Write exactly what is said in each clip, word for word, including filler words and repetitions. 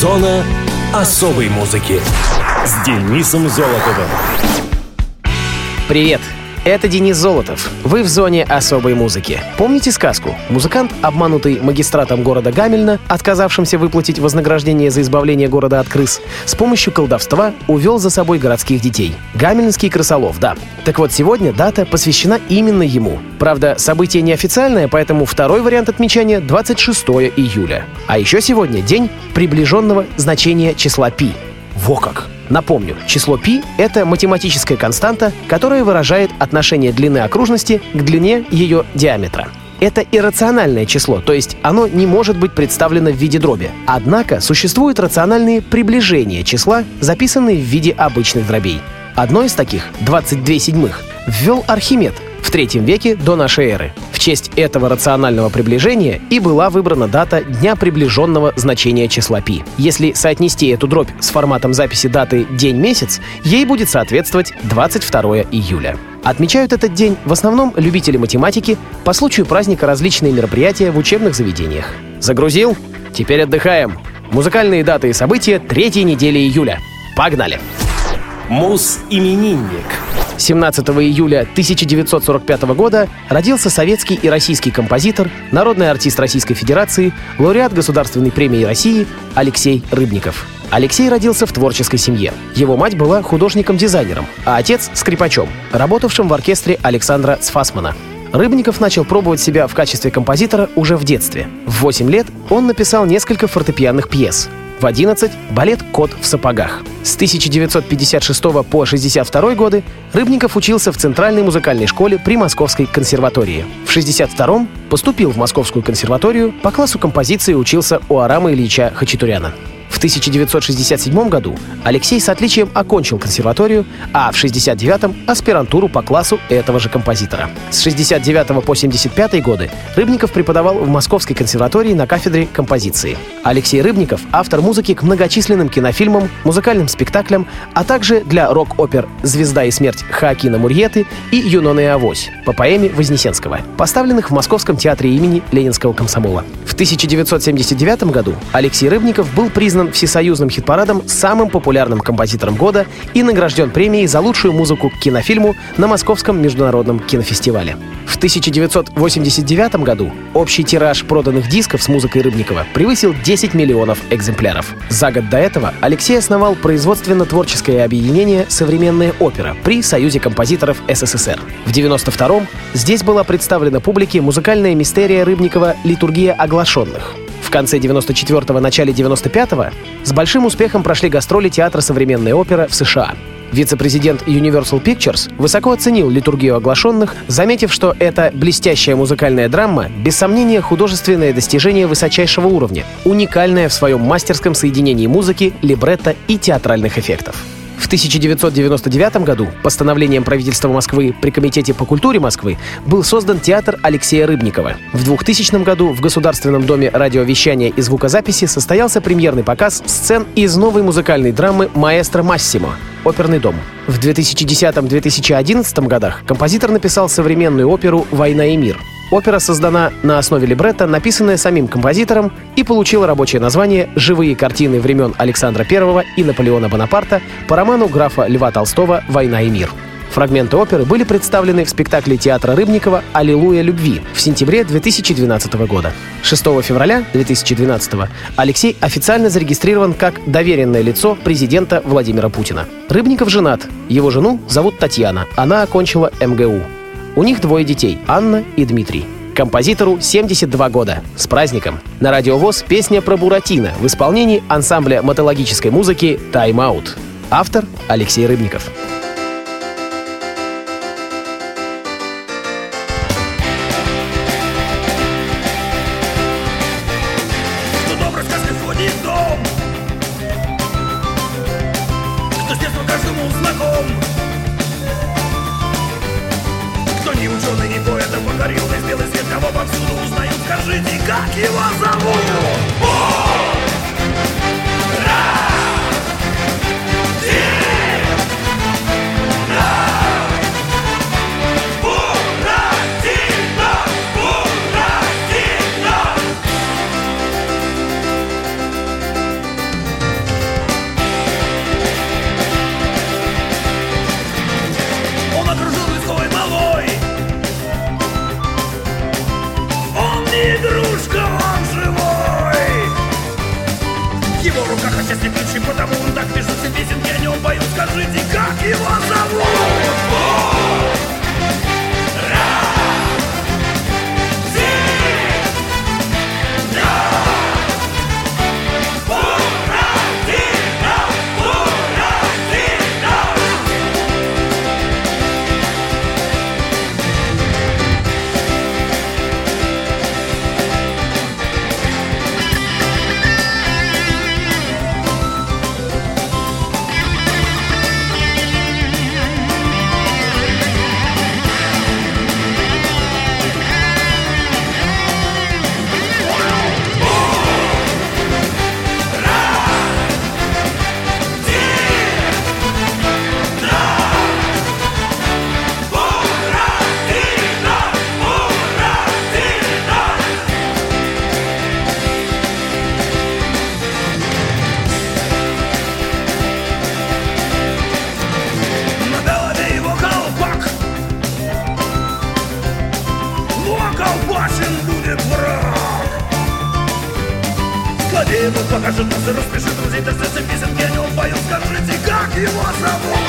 Зона особой музыки с Денисом Золотовым. Привет! Это Денис Золотов. Вы в зоне особой музыки. Помните сказку? Музыкант, обманутый магистратом города Гамельна, отказавшимся выплатить вознаграждение за избавление города от крыс, с помощью колдовства увел за собой городских детей. Гамельнский крысолов, да. Так вот, сегодня дата посвящена именно ему. Правда, событие неофициальное, поэтому второй вариант отмечания — двадцать шестого июля. А еще сегодня день приближенного значения числа пи. Во как! Напомню, число π — это математическая константа, которая выражает отношение длины окружности к длине ее диаметра. Это иррациональное число, то есть оно не может быть представлено в виде дроби. Однако существуют рациональные приближения числа, записанные в виде обычных дробей. Одно из таких, двадцать два седьмых, ввел Архимед в третьем веке до нашей эры. В честь этого рационального приближения и была выбрана дата дня приближенного значения числа π. Если соотнести эту дробь с форматом записи даты день-месяц, ей будет соответствовать двадцать второго июля. Отмечают этот день в основном любители математики, по случаю праздника различные мероприятия в учебных заведениях. Загрузил? Теперь отдыхаем. Музыкальные даты и события третьей недели июля. Погнали! Муз-именинник. семнадцатого июля тысяча девятьсот сорок пятого года родился советский и российский композитор, народный артист Российской Федерации, лауреат Государственной премии России Алексей Рыбников. Алексей родился в творческой семье. Его мать была художником-дизайнером, а отец — скрипачом, работавшим в оркестре Александра Сфасмана. Рыбников начал пробовать себя в качестве композитора уже в детстве. В восемь лет он написал несколько фортепианных пьес. В одиннадцать — балет «Кот в сапогах». С тысяча девятьсот пятьдесят шестого по шестьдесят второй годы Рыбников учился в Центральной музыкальной школе при Московской консерватории. В шестьдесят втором поступил в Московскую консерваторию, по классу композиции учился у Арама Ильича Хачатуряна. В тысяча девятьсот шестьдесят седьмом году Алексей с отличием окончил консерваторию, а в шестьдесят девятом — аспирантуру по классу этого же композитора. С шестьдесят девятого по семьдесят пятый годы Рыбников преподавал в Московской консерватории на кафедре композиции. Алексей Рыбников — автор музыки к многочисленным кинофильмам, музыкальным спектаклям, а также для рок-опер «Звезда и смерть» Хоакина Мурьеты и «Юнона и Авось» по поэме Вознесенского, поставленных в Московском театре имени Ленинского комсомола. В тысяча девятьсот семьдесят девятом году Алексей Рыбников был признан всесоюзным хит-парадом самым популярным композитором года и награжден премией за лучшую музыку к кинофильму на Московском международном кинофестивале. В тысяча девятьсот восемьдесят девятом году общий тираж проданных дисков с музыкой Рыбникова превысил десять миллионов экземпляров. За год до этого Алексей основал производственно-творческое объединение «Современная опера» при Союзе композиторов СССР. В девяносто втором здесь была представлена публике музыкальная мистерия Рыбникова «Литургия оглашенных». В конце девяносто четвёртого — начале девяносто пятого с большим успехом прошли гастроли Театра современной оперы в США. Вице-президент Universal Pictures высоко оценил «Литургию оглашенных», заметив, что эта блестящая музыкальная драма без сомнения художественное достижение высочайшего уровня, уникальное в своем мастерском соединении музыки, либретто и театральных эффектов. В тысяча девятьсот девяносто девятом году постановлением правительства Москвы при Комитете по культуре Москвы был создан театр Алексея Рыбникова. В двухтысячном году в Государственном доме радиовещания и звукозаписи состоялся премьерный показ сцен из новой музыкальной драмы «Маэстро Массимо» «Оперный дом». В две тысячи десятом — две тысячи одиннадцатом годах композитор написал современную оперу «Война и мир». Опера создана на основе либретто, написанная самим композитором, и получила рабочее название «Живые картины времен Александра Первого и Наполеона Бонапарта» по роману графа Льва Толстого «Война и мир». Фрагменты оперы были представлены в спектакле театра Рыбникова «Аллилуйя любви» в сентябре две тысячи двенадцатого года. шестого февраля две тысячи двенадцатого Алексей официально зарегистрирован как доверенное лицо президента Владимира Путина. Рыбников женат. Его жену зовут Татьяна. Она окончила эм гэ у. У них двое детей — Анна и Дмитрий. Композитору семьдесят два года. С праздником! На Радио ВОС песня про Буратино в исполнении ансамбля мотологической музыки «Тайм-аут». Автор — Алексей Рыбников. Владимир покажет нас и распишет в интернете песенки о нем поем. Скажите, как его зовут?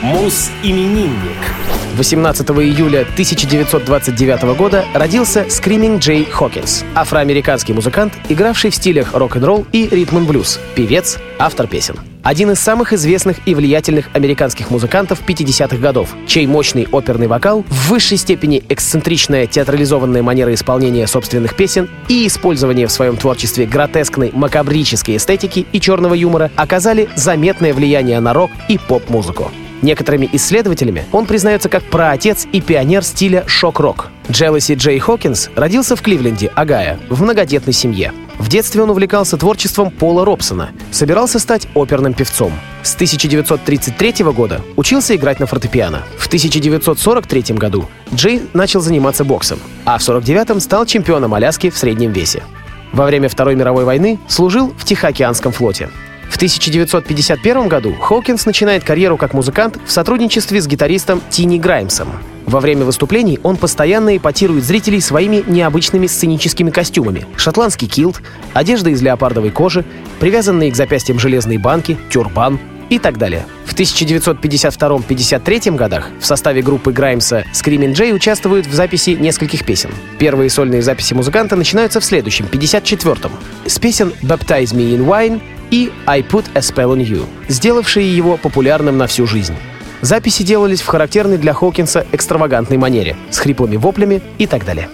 Муз-именинник. восемнадцатого июля тысяча девятьсот двадцать девятого года родился Screamin' Jay Hawkins, афроамериканский музыкант, игравший в стилях рок-н-ролл и ритм-н-блюз, певец, автор песен. Один из самых известных и влиятельных американских музыкантов пятидесятых годов, чей мощный оперный вокал, в высшей степени эксцентричная театрализованная манера исполнения собственных песен и использование в своем творчестве гротескной макабрической эстетики и черного юмора оказали заметное влияние на рок и поп-музыку. Некоторыми исследователями он признается как праотец и пионер стиля шок-рок. Джелси Джей Хокинс родился в Кливленде, Огайо, в многодетной семье. В детстве он увлекался творчеством Пола Робсона, собирался стать оперным певцом. С тысяча девятьсот тридцать третьего года учился играть на фортепиано. В тысяча девятьсот сорок третьем году Джей начал заниматься боксом, а в сорок девятом стал чемпионом Аляски в среднем весе. Во время Второй мировой войны служил в Тихоокеанском флоте. В тысяча девятьсот пятьдесят первом году Хокинс начинает карьеру как музыкант в сотрудничестве с гитаристом Тини Граймсом. Во время выступлений он постоянно эпатирует зрителей своими необычными сценическими костюмами. Шотландский килт, одежда из леопардовой кожи, привязанные к запястьям железные банки, тюрбан и так далее. В тысяча девятьсот пятьдесят втором — пятьдесят третьем годах в составе группы Граймса Screamin' Jay участвуют в записи нескольких песен. Первые сольные записи музыканта начинаются в следующем, пятьдесят четвёртом, с песен «Baptize Me in Wine» и «I Put a Spell on You», сделавшие его популярным на всю жизнь. Записи делались в характерной для Хокинса экстравагантной манере, с хриплыми воплями и так далее.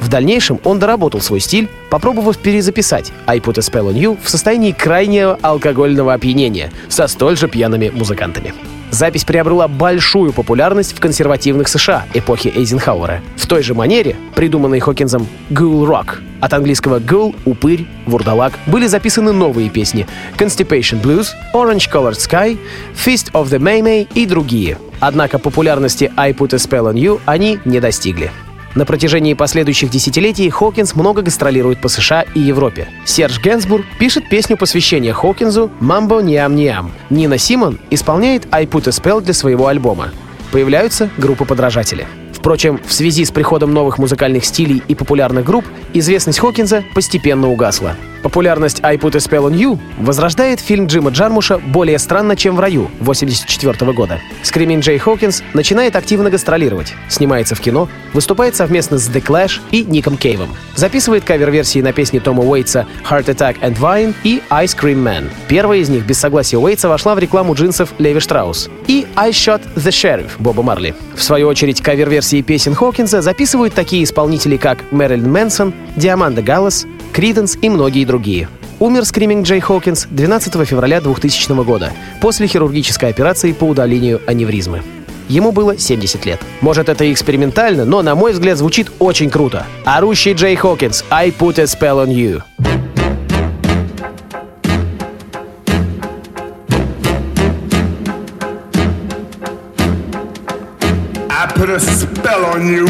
В дальнейшем он доработал свой стиль, попробовав перезаписать «I Put a Spell on You» в состоянии крайнего алкогольного опьянения со столь же пьяными музыкантами. Запись приобрела большую популярность в консервативных США эпохи Эйзенхауэра. В той же манере, придуманной Хокинсом «Ghoul Rock», от английского «ghoul» — «упырь», «вурдалак», были записаны новые песни «Constipation Blues», «Orange Colored Sky», «Feast of the May-May» и другие. Однако популярности «I Put a Spell on You» они не достигли. На протяжении последующих десятилетий Хокинс много гастролирует по США и Европе. Серж Генсбург пишет песню посвящения Хокинсу «Mambo Niam Niam». Нина Симон исполняет «I Put a Spell» для своего альбома. Появляются группы-подражатели. Впрочем, в связи с приходом новых музыкальных стилей и популярных групп, известность Хокинса постепенно угасла. Популярность «I Put a Spell on You» возрождает фильм Джима Джармуша «Более странно, чем в раю» восемьдесят четвёртого года. Screamin' Jay Hawkins начинает активно гастролировать, снимается в кино, выступает совместно с The Clash и Ником Кейвом, записывает кавер-версии на песни Тома Уэйтса «Heart Attack and Wine» и «I Scream Man». Первая из них без согласия Уэйтса вошла в рекламу джинсов Levi Strauss и «I Shot the Sheriff» Боба Марли. В свою очередь, кавер-версии песен Хокинса записывают такие исполнители, как Мэрилин Мэнсон, Диаманда Галлас, Криденс и многие другие. Умер Screamin' Jay Hawkins двенадцатого февраля двухтысячного года после хирургической операции по удалению аневризмы. Ему было семьдесят лет. Может, это и экспериментально, но, на мой взгляд, звучит очень круто. Орущий Джей Хокинс, «I Put a Spell on You». I put a spell on you.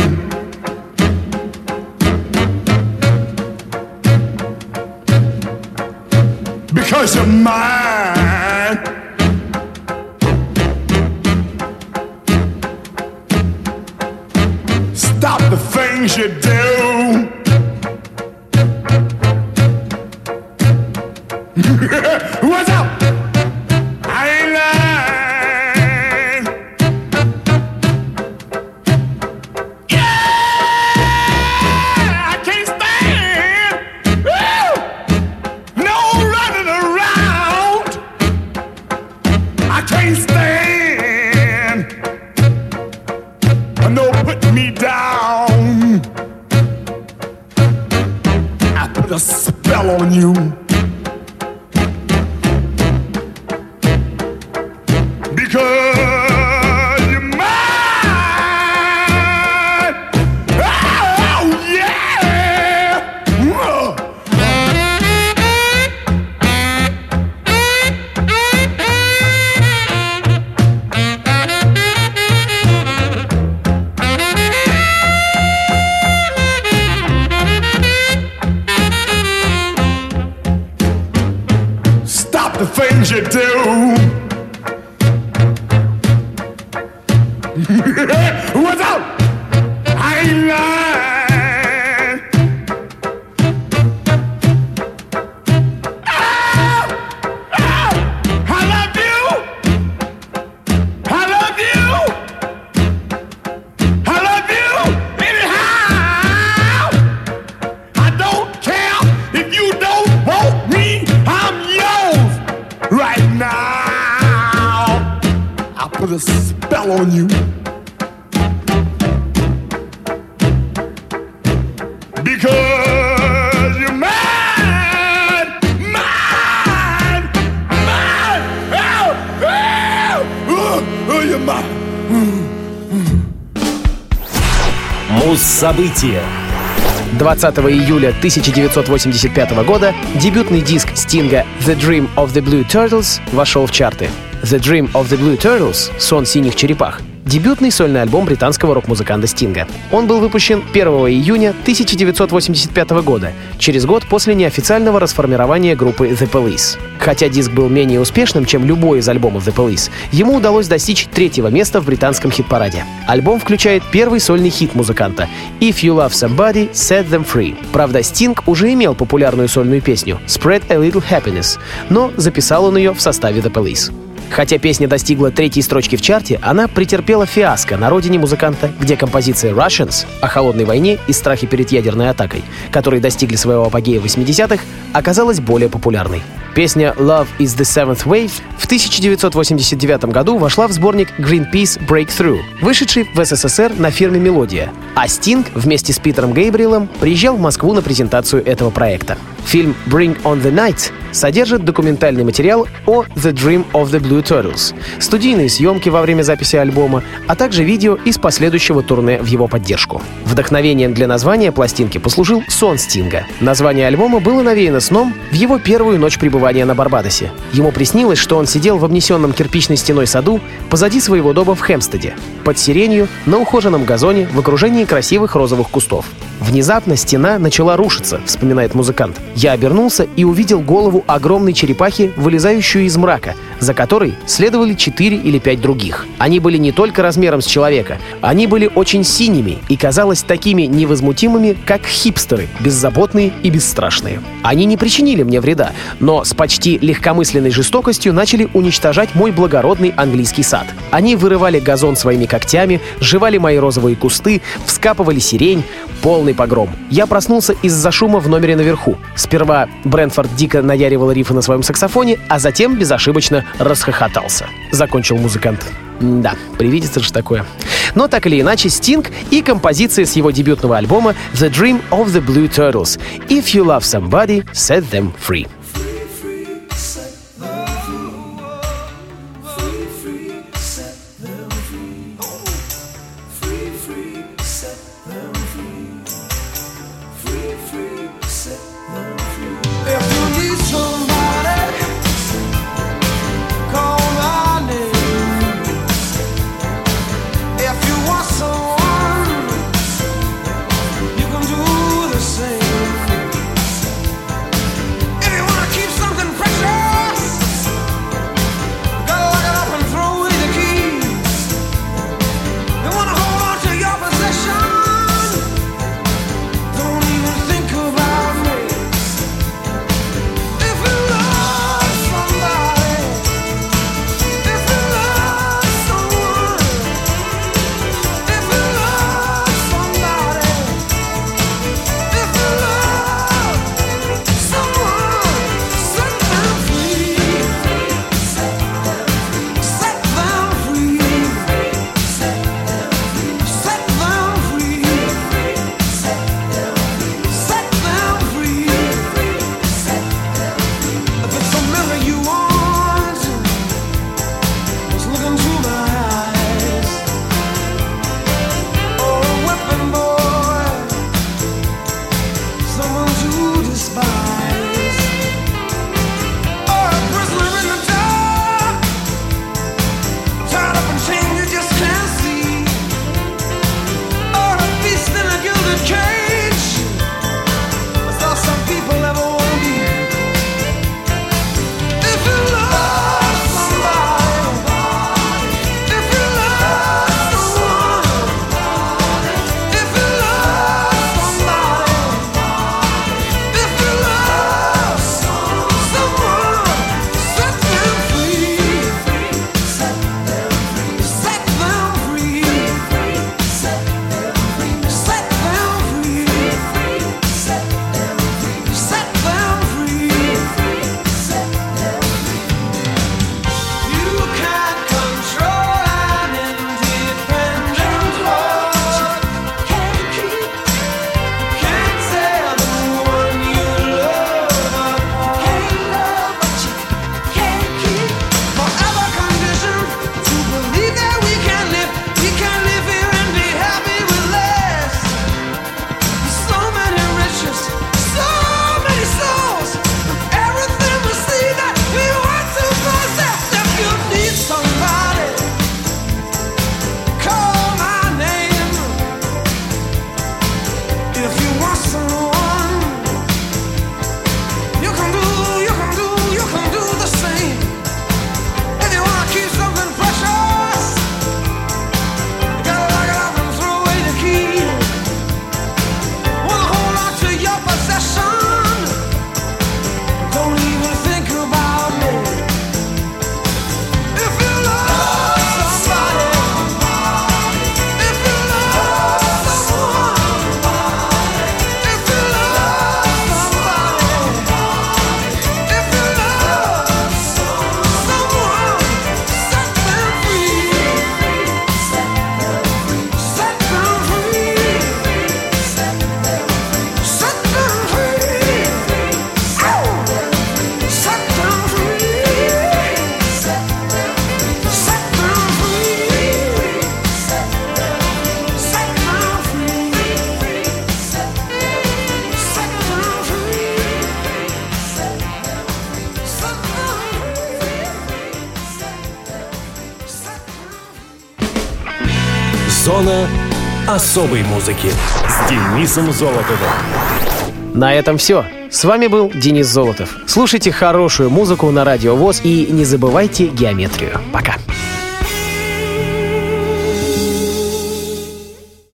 Because you're mine. Stop the things you do. What's up? I ain't lying. Yeah, I can't stand. Woo! No running around. I can't stand. No putting me down. I put a spell on you. Oh, yeah! the things you do. What's up? I ain't lying. Oh, oh, I love you. I love you. I love you. Anyhow, I don't care if you don't want me. I'm yours right now. I put a spell on you. События. двадцатого июля тысяча девятьсот восемьдесят пятого года дебютный диск Стинга The Dream of the Blue Turtles вошел в чарты. The Dream of the Blue Turtles — «Сон синих черепах» — дебютный сольный альбом британского рок-музыканта Стинга. Он был выпущен первого июня тысяча девятьсот восемьдесят пятого года, через год после неофициального расформирования группы The Police. Хотя диск был менее успешным, чем любой из альбомов The Police, ему удалось достичь третьего места в британском хит-параде. Альбом включает первый сольный хит музыканта «If you love somebody, set them free». Правда, Стинг уже имел популярную сольную песню «Spread a little happiness», но записал он ее в составе The Police. Хотя песня достигла третьей строчки в чарте, она претерпела фиаско на родине музыканта, где композиции «Russians» о холодной войне и страхе перед ядерной атакой, которые достигли своего апогея в восьмидесятых, оказалась более популярной. Песня «Love is the Seventh Wave» в тысяча девятьсот восемьдесят девятом году вошла в сборник Greenpeace Breakthrough, вышедший в эс эс эс эр на фирме «Мелодия», а Стинг вместе с Питером Гейбрилом приезжал в Москву на презентацию этого проекта. Фильм «Bring on the Night» содержит документальный материал о «The Dream of the Blue Turtles», студийные съемки во время записи альбома, а также видео из последующего турне в его поддержку. Вдохновением для названия пластинки послужил сон Стинга. Название альбома было навеяно сном в его первую ночь пребывания на Барбадосе. Ему приснилось, что он сидел в обнесенном кирпичной стеной саду позади своего дома в Хемстеде, под сиренью, на ухоженном газоне, в окружении красивых розовых кустов. «Внезапно стена начала рушиться», — вспоминает музыкант. «Я обернулся и увидел голову огромной черепахи, вылезающую из мрака, за которой следовали четыре или пять других. Они были не только размером с человека, они были очень синими и, казалось, такими невозмутимыми, как хипстеры, беззаботные и бесстрашные. Они не причинили мне вреда, но с почти легкомысленной жестокостью начали уничтожать мой благородный английский сад. Они вырывали газон своими когтями, жевали мои розовые кусты, вскапывали сирень. Полный погром. Я проснулся из-за шума в номере наверху. Сперва Брэнфорд дико наяривал рифы на своем саксофоне, а затем безошибочно расхохотался. Хохотался», — закончил музыкант. Да, привидится же такое. Но так или иначе, Стинг и композиции с его дебютного альбома «The Dream of the Blue Turtles» «If you love somebody, set them free». If you Зона особой музыки с Денисом Золотовым. На этом все. С вами был Денис Золотов. Слушайте хорошую музыку на Радио ВОС и не забывайте геометрию. Пока.